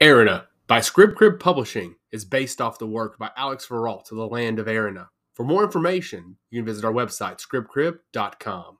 Arena by Scrib Crib Publishing is based off the work by Alex Veralt to The Land of Arena. For more information, you can visit our website, ScribCrib.com.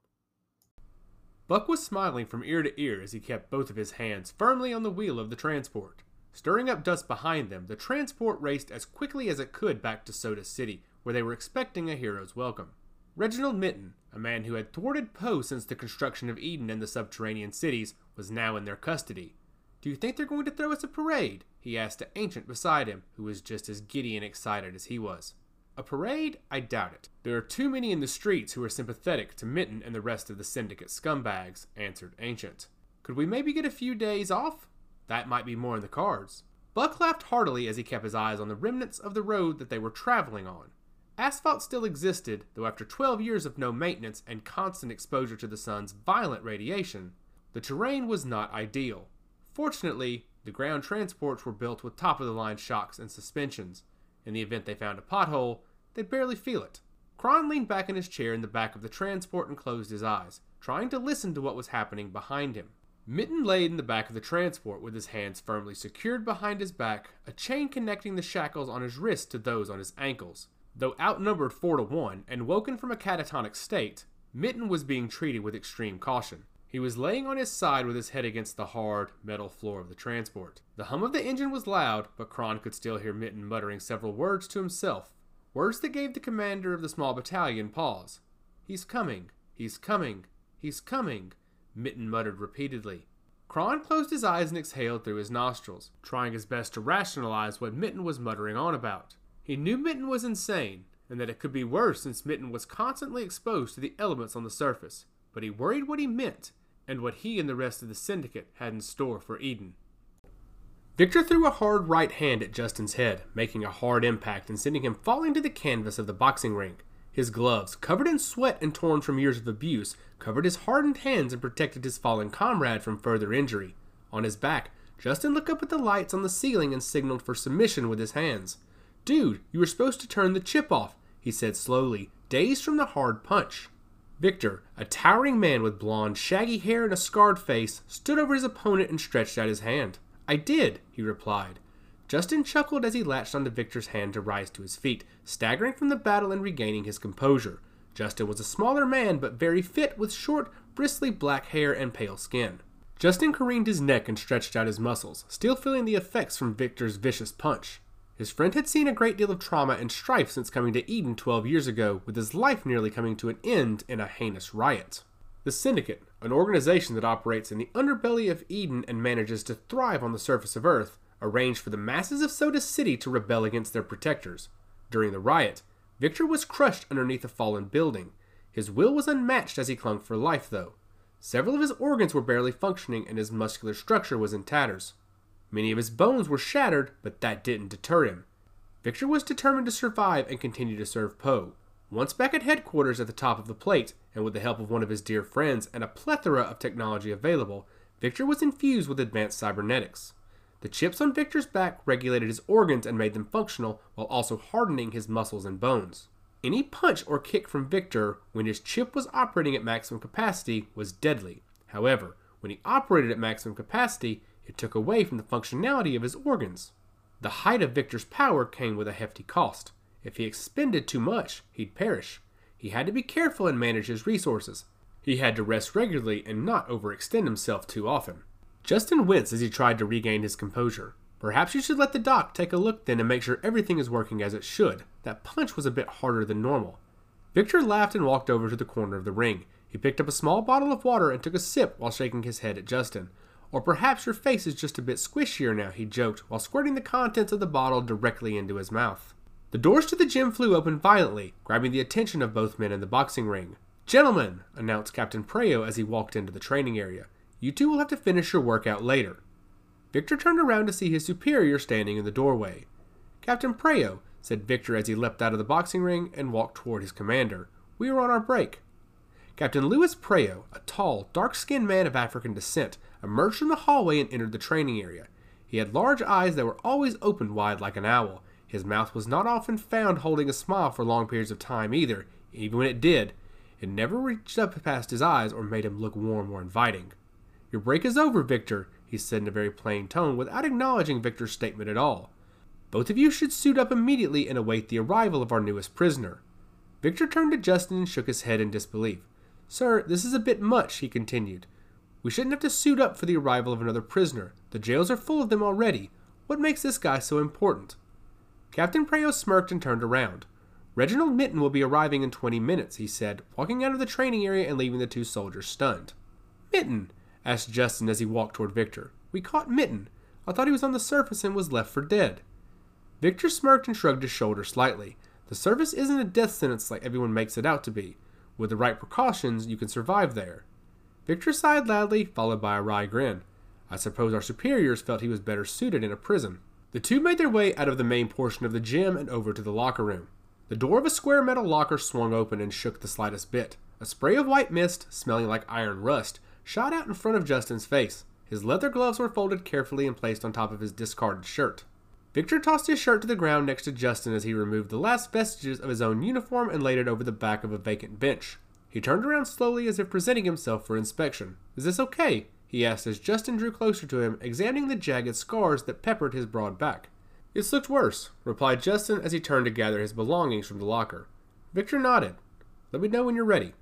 Buck was smiling from ear to ear as he kept both of his hands firmly on the wheel of the transport. Stirring up dust behind them, the transport raced as quickly as it could back to Sodus City, where they were expecting a hero's welcome. Reginald Mitten, a man who had thwarted Poe since the construction of Eden and the subterranean cities, was now in their custody. "Do you think they're going to throw us a parade?" he asked the Ancient beside him, who was just as giddy and excited as he was. "A parade? I doubt it. There are too many in the streets who are sympathetic to Mitten and the rest of the Syndicate scumbags," answered Ancient. "Could we maybe get a few days off? That might be more in the cards." Buck laughed heartily as he kept his eyes on the remnants of the road that they were traveling on. Asphalt still existed, though after 12 years of no maintenance and constant exposure to the sun's violent radiation, the terrain was not ideal. Fortunately, the ground transports were built with top-of-the-line shocks and suspensions. In the event they found a pothole, they'd barely feel it. Kron leaned back in his chair in the back of the transport and closed his eyes, trying to listen to what was happening behind him. Mitten lay in the back of the transport with his hands firmly secured behind his back, a chain connecting the shackles on his wrists to those on his ankles. Though outnumbered 4-1 and woken from a catatonic state, Mitten was being treated with extreme caution. He was laying on his side with his head against the hard, metal floor of the transport. The hum of the engine was loud, but Kron could still hear Mitten muttering several words to himself, words that gave the commander of the small battalion pause. "He's coming, he's coming, he's coming," Mitten muttered repeatedly. Kron closed his eyes and exhaled through his nostrils, trying his best to rationalize what Mitten was muttering on about. He knew Mitten was insane, and that it could be worse since Mitten was constantly exposed to the elements on the surface, but he worried what he meant, and what he and the rest of the Syndicate had in store for Eden. Victor threw a hard right hand at Justin's head, making a hard impact and sending him falling to the canvas of the boxing ring. His gloves, covered in sweat and torn from years of abuse, covered his hardened hands and protected his fallen comrade from further injury. On his back, Justin looked up at the lights on the ceiling and signaled for submission with his hands. "Dude, you were supposed to turn the chip off," he said slowly, dazed from the hard punch. Victor, a towering man with blonde, shaggy hair and a scarred face, stood over his opponent and stretched out his hand. "I did," he replied. Justin chuckled as he latched onto Victor's hand to rise to his feet, staggering from the battle and regaining his composure. Justin was a smaller man, but very fit, with short, bristly black hair and pale skin. Justin careened his neck and stretched out his muscles, still feeling the effects from Victor's vicious punch. His friend had seen a great deal of trauma and strife since coming to Eden 12 years ago, with his life nearly coming to an end in a heinous riot. The Syndicate, an organization that operates in the underbelly of Eden and manages to thrive on the surface of Earth, arranged for the masses of Sodus City to rebel against their protectors. During the riot, Victor was crushed underneath a fallen building. His will was unmatched as he clung for life, though. Several of his organs were barely functioning and his muscular structure was in tatters. Many of his bones were shattered, but that didn't deter him. Victor was determined to survive and continue to serve Poe. Once back at headquarters at the top of the plate, and with the help of one of his dear friends and a plethora of technology available, Victor was infused with advanced cybernetics. The chips on Victor's back regulated his organs and made them functional, while also hardening his muscles and bones. Any punch or kick from Victor, when his chip was operating at maximum capacity, was deadly. However, when he operated at maximum capacity, it took away from the functionality of his organs. The height of Victor's power came with a hefty cost. If he expended too much, he'd perish. He had to be careful and manage his resources. He had to rest regularly and not overextend himself too often. Justin winced as he tried to regain his composure. "Perhaps you should let the doc take a look then and make sure everything is working as it should. That punch was a bit harder than normal." Victor laughed and walked over to the corner of the ring. He picked up a small bottle of water and took a sip while shaking his head at Justin. "Or perhaps your face is just a bit squishier now," he joked, while squirting the contents of the bottle directly into his mouth. The doors to the gym flew open violently, grabbing the attention of both men in the boxing ring. "Gentlemen," announced Captain Preo as he walked into the training area, "you two will have to finish your workout later." Victor turned around to see his superior standing in the doorway. "Captain Preo," said Victor as he leapt out of the boxing ring and walked toward his commander, "we are on our break." Captain Louis Preo, a tall, dark-skinned man of African descent, emerged from the hallway and entered the training area. He had large eyes that were always opened wide like an owl. His mouth was not often found holding a smile for long periods of time either. Even when it did, it never reached up past his eyes or made him look warm or inviting. "Your break is over, Victor," he said in a very plain tone without acknowledging Victor's statement at all. Both of you should suit up immediately and await the arrival of our newest prisoner. Victor turned to Justin and shook his head in disbelief. Sir, this is a bit much, he continued. We shouldn't have to suit up for the arrival of another prisoner. The jails are full of them already. What makes this guy so important? Captain Preo smirked and turned around. Reginald Mitten will be arriving in 20 minutes, he said, walking out of the training area and leaving the two soldiers stunned. Mitten? Asked Justin as he walked toward Victor. We caught Mitten. I thought he was on the surface and was left for dead. Victor smirked and shrugged his shoulder slightly. The surface isn't a death sentence like everyone makes it out to be. With the right precautions, you can survive there. Victor sighed loudly, followed by a wry grin. I suppose our superiors felt he was better suited in a prison. The two made their way out of the main portion of the gym and over to the locker room. The door of a square metal locker swung open and shook the slightest bit. A spray of white mist, smelling like iron rust, shot out in front of Justin's face. His leather gloves were folded carefully and placed on top of his discarded shirt. Victor tossed his shirt to the ground next to Justin as he removed the last vestiges of his own uniform and laid it over the back of a vacant bench. He turned around slowly as if presenting himself for inspection. Is this okay? He asked as Justin drew closer to him, examining the jagged scars that peppered his broad back. It's looked worse, replied Justin as he turned to gather his belongings from the locker. Victor nodded. Let me know when you're ready.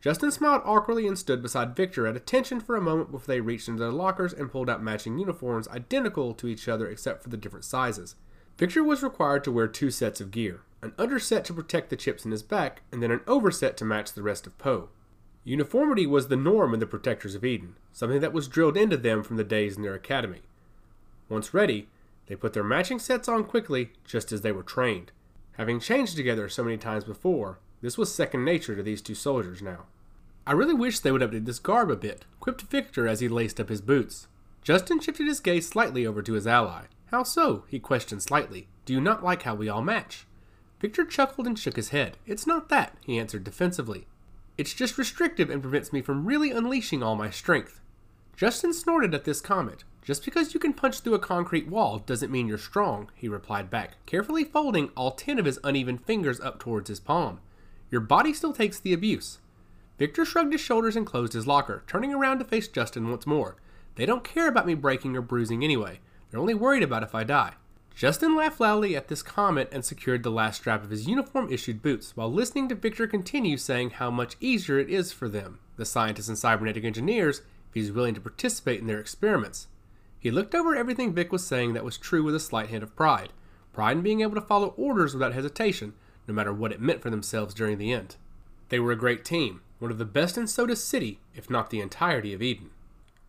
Justin smiled awkwardly and stood beside Victor at attention for a moment before they reached into their lockers and pulled out matching uniforms identical to each other except for the different sizes. Victor was required to wear two sets of gear, an underset to protect the chips in his back, and then an overset to match the rest of Poe. Uniformity was the norm in the Protectors of Eden, something that was drilled into them from the days in their academy. Once ready, they put their matching sets on quickly, just as they were trained. Having changed together so many times before, this was second nature to these two soldiers now. I really wish they would update this garb a bit, quipped Victor as he laced up his boots. Justin shifted his gaze slightly over to his ally. How so? He questioned slightly. Do you not like how we all match? Victor chuckled and shook his head. It's not that, he answered defensively. It's just restrictive and prevents me from really unleashing all my strength. Justin snorted at this comment. Just because you can punch through a concrete wall doesn't mean you're strong, he replied back, carefully folding all 10 of his uneven fingers up towards his palm. Your body still takes the abuse. Victor shrugged his shoulders and closed his locker, turning around to face Justin once more. They don't care about me breaking or bruising anyway. They're only worried about if I die. Justin laughed loudly at this comment and secured the last strap of his uniform-issued boots while listening to Victor continue saying how much easier it is for them, the scientists and cybernetic engineers, if he's willing to participate in their experiments. He looked over everything Vic was saying that was true with a slight hint of pride. Pride in being able to follow orders without hesitation, no matter what it meant for themselves during the end. They were a great team, one of the best in Sodus City, if not the entirety of Eden.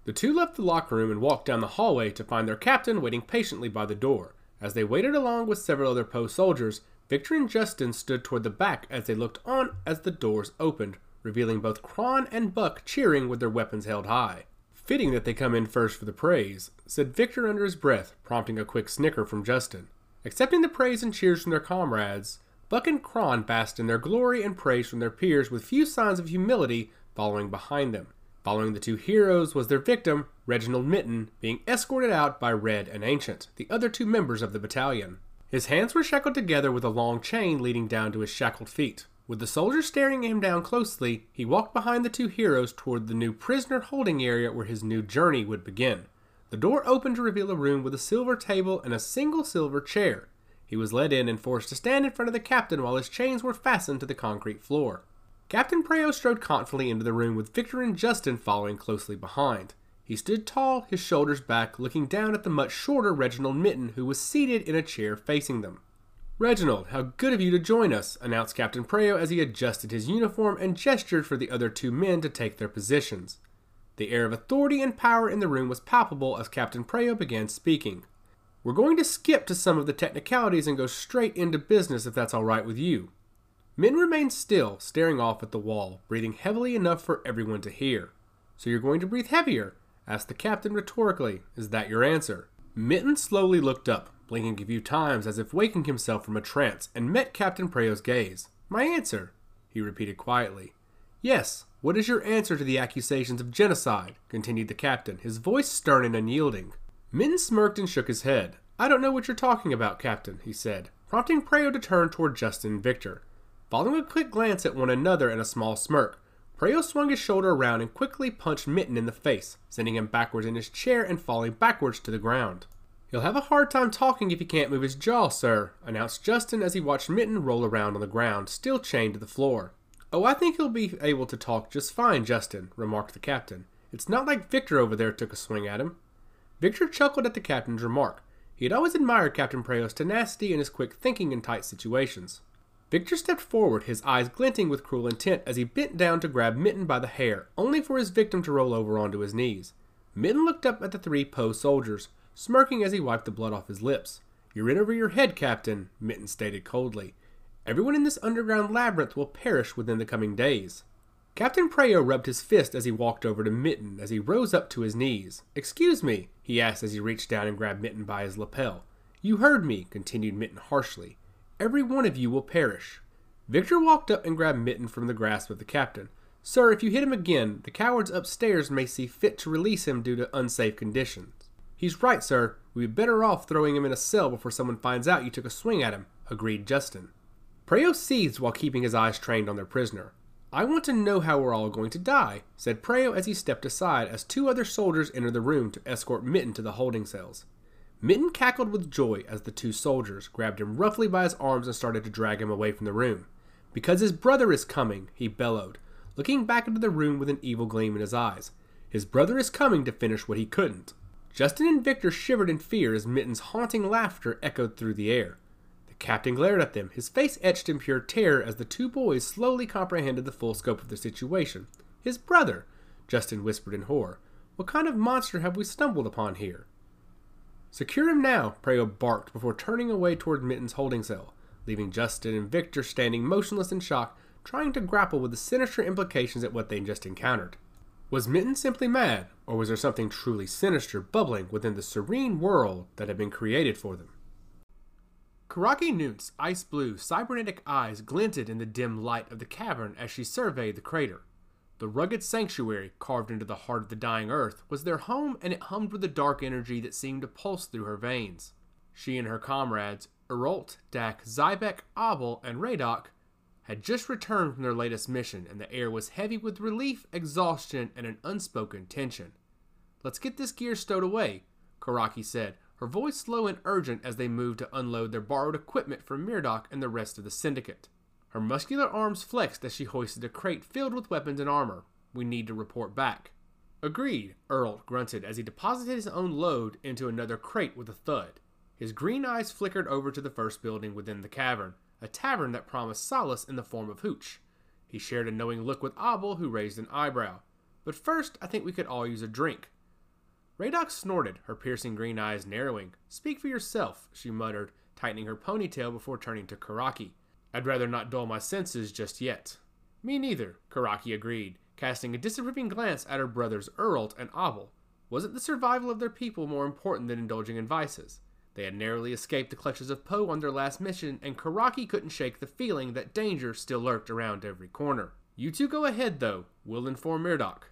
The two left the locker room and walked down the hallway to find their captain waiting patiently by the door. As they waited along with several other Poe soldiers, Victor and Justin stood toward the back as they looked on as the doors opened, revealing both Kron and Buck cheering with their weapons held high. Fitting that they come in first for the praise, said Victor under his breath, prompting a quick snicker from Justin. Accepting the praise and cheers from their comrades, Buck and Kron basked in their glory and praise from their peers with few signs of humility following behind them. Following the two heroes was their victim, Reginald Mitten, being escorted out by Red and Ancient, the other two members of the battalion. His hands were shackled together with a long chain leading down to his shackled feet. With the soldiers staring him down closely, he walked behind the two heroes toward the new prisoner holding area where his new journey would begin. The door opened to reveal a room with a silver table and a single silver chair. He was led in and forced to stand in front of the captain while his chains were fastened to the concrete floor. Captain Preo strode confidently into the room with Victor and Justin following closely behind. He stood tall, his shoulders back, looking down at the much shorter Reginald Mitten who was seated in a chair facing them. Reginald, how good of you to join us, announced Captain Preo as he adjusted his uniform and gestured for the other two men to take their positions. The air of authority and power in the room was palpable as Captain Preo began speaking. We're going to skip to some of the technicalities and go straight into business if that's all right with you. Mitten remained still, staring off at the wall, breathing heavily enough for everyone to hear. So you're going to breathe heavier? Asked the captain rhetorically. Is that your answer? Mitten slowly looked up, blinking a few times as if waking himself from a trance, and met Captain Preo's gaze. My answer, he repeated quietly. Yes, what is your answer to the accusations of genocide? Continued the captain, his voice stern and unyielding. Mitten smirked and shook his head. I don't know what you're talking about, Captain, he said, prompting Preo to turn toward Justin and Victor. Following a quick glance at one another and a small smirk, Preo swung his shoulder around and quickly punched Mitten in the face, sending him backwards in his chair and falling backwards to the ground. "He'll have a hard time talking if he can't move his jaw, sir," announced Justin as he watched Mitten roll around on the ground, still chained to the floor. "Oh, I think he'll be able to talk just fine, Justin," remarked the captain. "It's not like Victor over there took a swing at him." Victor chuckled at the captain's remark. He had always admired Captain Preo's tenacity and his quick thinking in tight situations. Victor stepped forward, his eyes glinting with cruel intent as he bent down to grab Mitten by the hair, only for his victim to roll over onto his knees. Mitten looked up at the three Poe soldiers, smirking as he wiped the blood off his lips. "You're in over your head, Captain," Mitten stated coldly. "Everyone in this underground labyrinth will perish within the coming days." Captain Preo rubbed his fist as he walked over to Mitten as he rose up to his knees. "Excuse me," he asked as he reached down and grabbed Mitten by his lapel. "You heard me," continued Mitten harshly. "Every one of you will perish." Victor walked up and grabbed Mitten from the grasp of the captain. "Sir, if you hit him again, the cowards upstairs may see fit to release him due to unsafe conditions." "He's right, sir. We'd be better off throwing him in a cell before someone finds out you took a swing at him," agreed Justin. Preo seethed while keeping his eyes trained on their prisoner. "I want to know how we're all going to die," said Preo as he stepped aside as two other soldiers entered the room to escort Mitten to the holding cells. Mitten cackled with joy as the two soldiers grabbed him roughly by his arms and started to drag him away from the room. "Because his brother is coming," he bellowed, looking back into the room with an evil gleam in his eyes. "His brother is coming to finish what he couldn't." Justin and Victor shivered in fear as Mitten's haunting laughter echoed through the air. The captain glared at them, his face etched in pure terror as the two boys slowly comprehended the full scope of the situation. "His brother," Justin whispered in horror. "What kind of monster have we stumbled upon here?" "Secure him now," Preo barked before turning away toward Mitten's holding cell, leaving Justin and Victor standing motionless in shock, trying to grapple with the sinister implications at what they just encountered. Was Mitten simply mad, or was there something truly sinister bubbling within the serene world that had been created for them? Curaki Noon's ice-blue, cybernetic eyes glinted in the dim light of the cavern as she surveyed the crater. The rugged sanctuary, carved into the heart of the dying earth, was their home, and it hummed with the dark energy that seemed to pulse through her veins. She and her comrades, Eralt, Dak, Zybek, Abel, and Raedok, had just returned from their latest mission, and the air was heavy with relief, exhaustion, and an unspoken tension. "Let's get this gear stowed away," Curaki said, her voice low and urgent as they moved to unload their borrowed equipment from Mirdok and the rest of the Syndicate. Her muscular arms flexed as she hoisted a crate filled with weapons and armor. "We need to report back." "Agreed," Eralt grunted as he deposited his own load into another crate with a thud. His green eyes flickered over to the first building within the cavern, a tavern that promised solace in the form of hooch. He shared a knowing look with Abel, who raised an eyebrow. "But first, I think we could all use a drink." Raedok snorted, her piercing green eyes narrowing. "Speak for yourself," she muttered, tightening her ponytail before turning to Curaki. "I'd rather not dull my senses just yet." "Me neither," Curaki agreed, casting a disapproving glance at her brothers Eralt and Abel. Wasn't the survival of their people more important than indulging in vices? They had narrowly escaped the clutches of Poe on their last mission, and Curaki couldn't shake the feeling that danger still lurked around every corner. "You two go ahead, though. We'll inform Mirdok."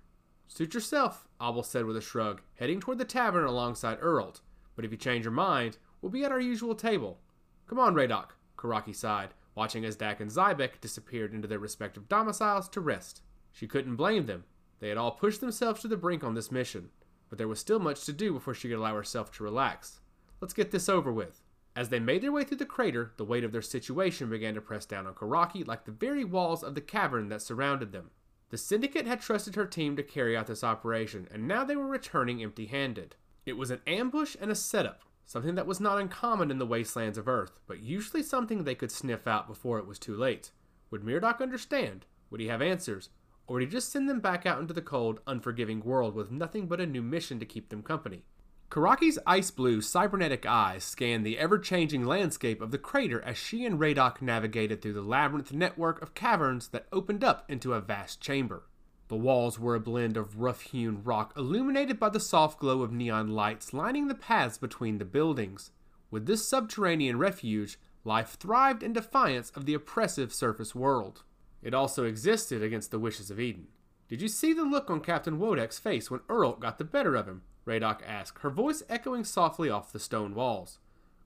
"Suit yourself," Abel said with a shrug, heading toward the tavern alongside Eralt. "But if you change your mind, we'll be at our usual table." "Come on, Raedok," Curaki sighed, watching as Dak and Zybek disappeared into their respective domiciles to rest. She couldn't blame them. They had all pushed themselves to the brink on this mission, but there was still much to do before she could allow herself to relax. "Let's get this over with." As they made their way through the crater, the weight of their situation began to press down on Curaki like the very walls of the cavern that surrounded them. The Syndicate had trusted her team to carry out this operation, and now they were returning empty-handed. It was an ambush and a setup, something that was not uncommon in the wastelands of Earth, but usually something they could sniff out before it was too late. Would Mirdok understand? Would he have answers? Or would he just send them back out into the cold, unforgiving world with nothing but a new mission to keep them company? Karaki's ice-blue, cybernetic eyes scanned the ever-changing landscape of the crater as she and Raedok navigated through the labyrinth network of caverns that opened up into a vast chamber. The walls were a blend of rough-hewn rock illuminated by the soft glow of neon lights lining the paths between the buildings. With this subterranean refuge, life thrived in defiance of the oppressive surface world. It also existed against the wishes of Eden. "Did you see the look on Captain Wodek's face when Eralt got the better of him?" Raedok asked, her voice echoing softly off the stone walls.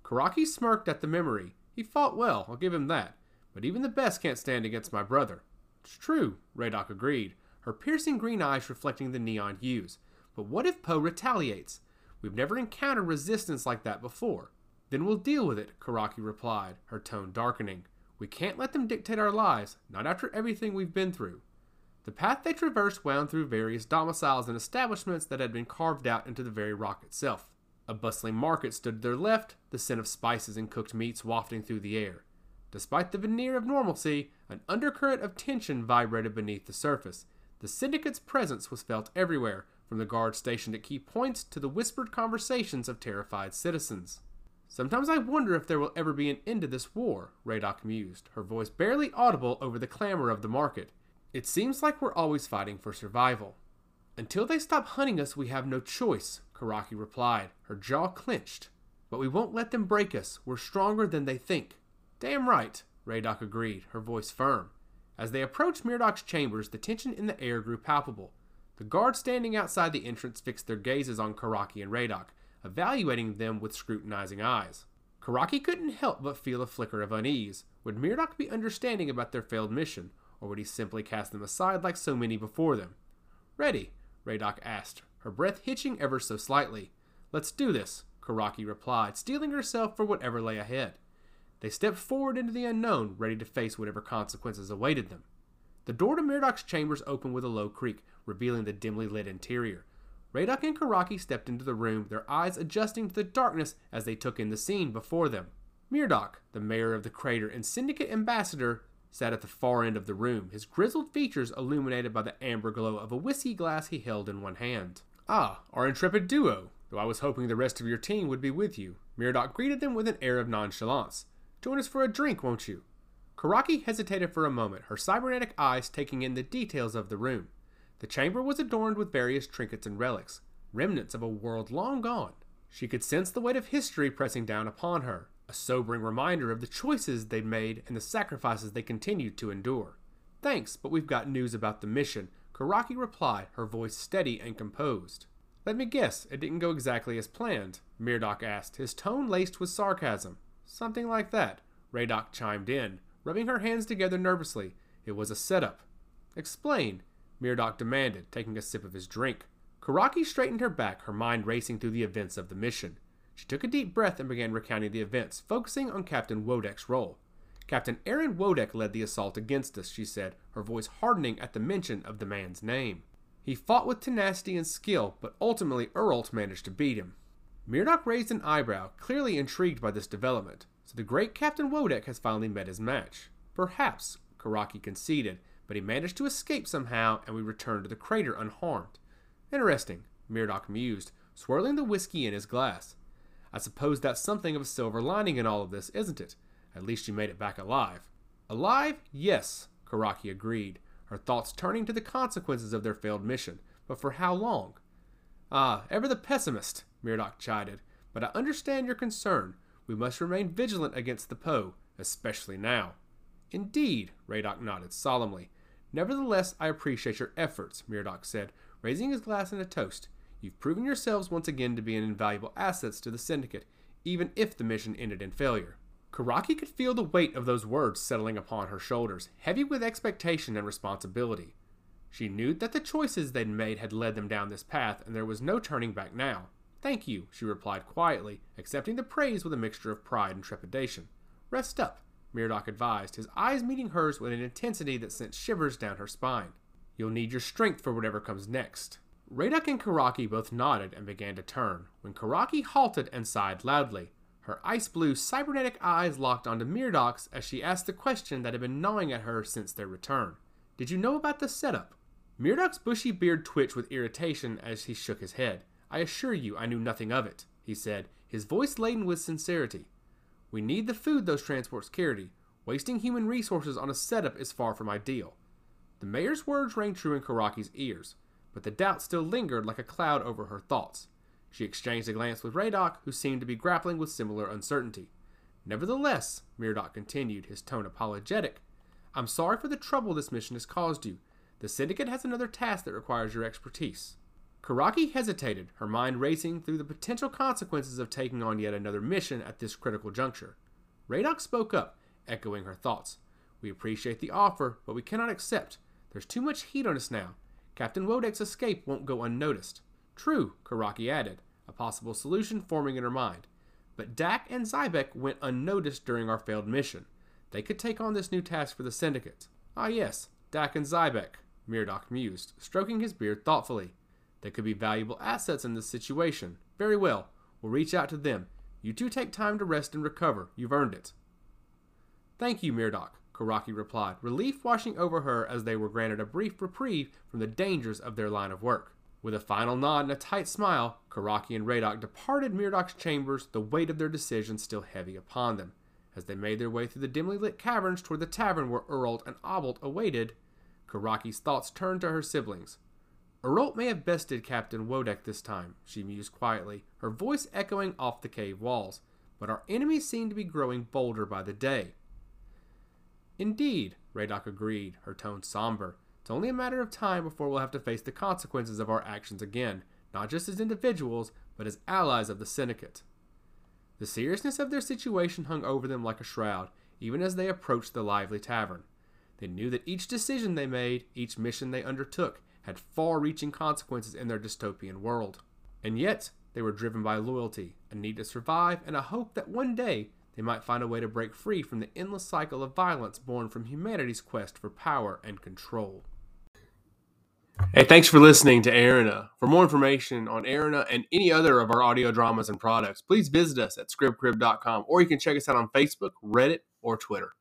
Curaki smirked at the memory. "He fought well, I'll give him that. But even the best can't stand against my brother." "It's true," Raedok agreed, her piercing green eyes reflecting the neon hues. But what if Poe retaliates? We've never encountered resistance like that before. Then we'll deal with it, Curaki replied, her tone darkening. We can't let them dictate our lives, not after everything we've been through. The path they traversed wound through various domiciles and establishments that had been carved out into the very rock itself. A bustling market stood to their left, the scent of spices and cooked meats wafting through the air. Despite the veneer of normalcy, an undercurrent of tension vibrated beneath the surface. The Syndicate's presence was felt everywhere, from the guards stationed at key points to the whispered conversations of terrified citizens. Sometimes I wonder if there will ever be an end to this war, Raedok mused, her voice barely audible over the clamor of the market. It seems like we're always fighting for survival. Until they stop hunting us, we have no choice, Curaki replied, her jaw clenched. But we won't let them break us. We're stronger than they think. Damn right, Raedok agreed, her voice firm. As they approached Mirdok's chambers, the tension in the air grew palpable. The guards standing outside the entrance fixed their gazes on Curaki and Raedok, evaluating them with scrutinizing eyes. Curaki couldn't help but feel a flicker of unease. Would Mirdok be understanding about their failed mission, or would he simply cast them aside like so many before them? Ready, Raedok asked, her breath hitching ever so slightly. Let's do this, Curaki replied, steeling herself for whatever lay ahead. They stepped forward into the unknown, ready to face whatever consequences awaited them. The door to Mirdok's chambers opened with a low creak, revealing the dimly lit interior. Raedok and Curaki stepped into the room, their eyes adjusting to the darkness as they took in the scene before them. Mirdok, the mayor of the crater and Syndicate ambassador, sat at the far end of the room, his grizzled features illuminated by the amber glow of a whiskey glass he held in one hand. Ah, our intrepid duo, though I was hoping the rest of your team would be with you. Mirdok greeted them with an air of nonchalance. Join us for a drink, won't you? Curaki hesitated for a moment, her cybernetic eyes taking in the details of the room. The chamber was adorned with various trinkets and relics, remnants of a world long gone. She could sense the weight of history pressing down upon her, a sobering reminder of the choices they'd made and the sacrifices they continued to endure. Thanks, but we've got news about the mission, Curaki replied, her voice steady and composed. Let me guess, it didn't go exactly as planned, Mirdok asked, his tone laced with sarcasm. Something like that, Raedok chimed in, rubbing her hands together nervously. It was a setup. Explain, Mirdok demanded, taking a sip of his drink. Curaki straightened her back, her mind racing through the events of the mission. She took a deep breath and began recounting the events, focusing on Captain Wodek's role. Captain Aaron Wodek led the assault against us, she said, her voice hardening at the mention of the man's name. He fought with tenacity and skill, but ultimately Eralt managed to beat him. Mirdok raised an eyebrow, clearly intrigued by this development. So the great Captain Wodek has finally met his match. Perhaps, Curaki conceded, but he managed to escape somehow and we returned to the crater unharmed. Interesting, Mirdok mused, swirling the whiskey in his glass. I suppose that's something of a silver lining in all of this, isn't it? At least you made it back alive. Alive? Yes, Curaki agreed, her thoughts turning to the consequences of their failed mission. But for how long? Ah, ever the pessimist, Mirdok chided. But I understand your concern. We must remain vigilant against the Poe, especially now. Indeed, Raedok nodded solemnly. Nevertheless, I appreciate your efforts, Mirdok said, raising his glass in a toast. You've proven yourselves once again to be an invaluable assets to the Syndicate, even if the mission ended in failure. Curaki could feel the weight of those words settling upon her shoulders, heavy with expectation and responsibility. She knew that the choices they'd made had led them down this path, and there was no turning back now. Thank you, she replied quietly, accepting the praise with a mixture of pride and trepidation. Rest up, Mirdok advised, his eyes meeting hers with an intensity that sent shivers down her spine. You'll need your strength for whatever comes next. Raedok and Curaki both nodded and began to turn, when Curaki halted and sighed loudly. Her ice-blue, cybernetic eyes locked onto Mirdok's as she asked the question that had been gnawing at her since their return. Did you know about the setup? Mirdok's bushy beard twitched with irritation as he shook his head. I assure you I knew nothing of it, he said, his voice laden with sincerity. We need the food those transports carry. Wasting human resources on a setup is far from ideal. The mayor's words rang true in Karaki's ears, but the doubt still lingered like a cloud over her thoughts. She exchanged a glance with Raedok, who seemed to be grappling with similar uncertainty. Nevertheless, Mirdok continued, his tone apologetic, I'm sorry for the trouble this mission has caused you. The Syndicate has another task that requires your expertise. Curaki hesitated, her mind racing through the potential consequences of taking on yet another mission at this critical juncture. Raedok spoke up, echoing her thoughts. We appreciate the offer, but we cannot accept. There's too much heat on us now. Captain Wodek's escape won't go unnoticed. True, Curaki added, a possible solution forming in her mind. But Dak and Zybek went unnoticed during our failed mission. They could take on this new task for the Syndicate. Ah yes, Dak and Zybek, Mirdok mused, stroking his beard thoughtfully. They could be valuable assets in this situation. Very well, we'll reach out to them. You two take time to rest and recover. You've earned it. Thank you, Mirdok, Curaki replied, relief washing over her as they were granted a brief reprieve from the dangers of their line of work. With a final nod and a tight smile, Curaki and Raedok departed Mirdok's chambers, the weight of their decision still heavy upon them. As they made their way through the dimly lit caverns toward the tavern where Eralt and Obolt awaited, Karaki's thoughts turned to her siblings. Eralt may have bested Captain Wodek this time, she mused quietly, her voice echoing off the cave walls, but our enemies seemed to be growing bolder by the day. Indeed, Raedok agreed, her tone somber. It's only a matter of time before we'll have to face the consequences of our actions again, not just as individuals, but as allies of the Syndicate. The seriousness of their situation hung over them like a shroud, even as they approached the lively tavern. They knew that each decision they made, each mission they undertook, had far-reaching consequences in their dystopian world. And yet, they were driven by loyalty, a need to survive, and a hope that one day they might find a way to break free from the endless cycle of violence born from humanity's quest for power and control. Hey, thanks for listening to Arena. For more information on Arena and any other of our audio dramas and products, please visit us at ScribCrib.com, or you can check us out on Facebook, Reddit, or Twitter.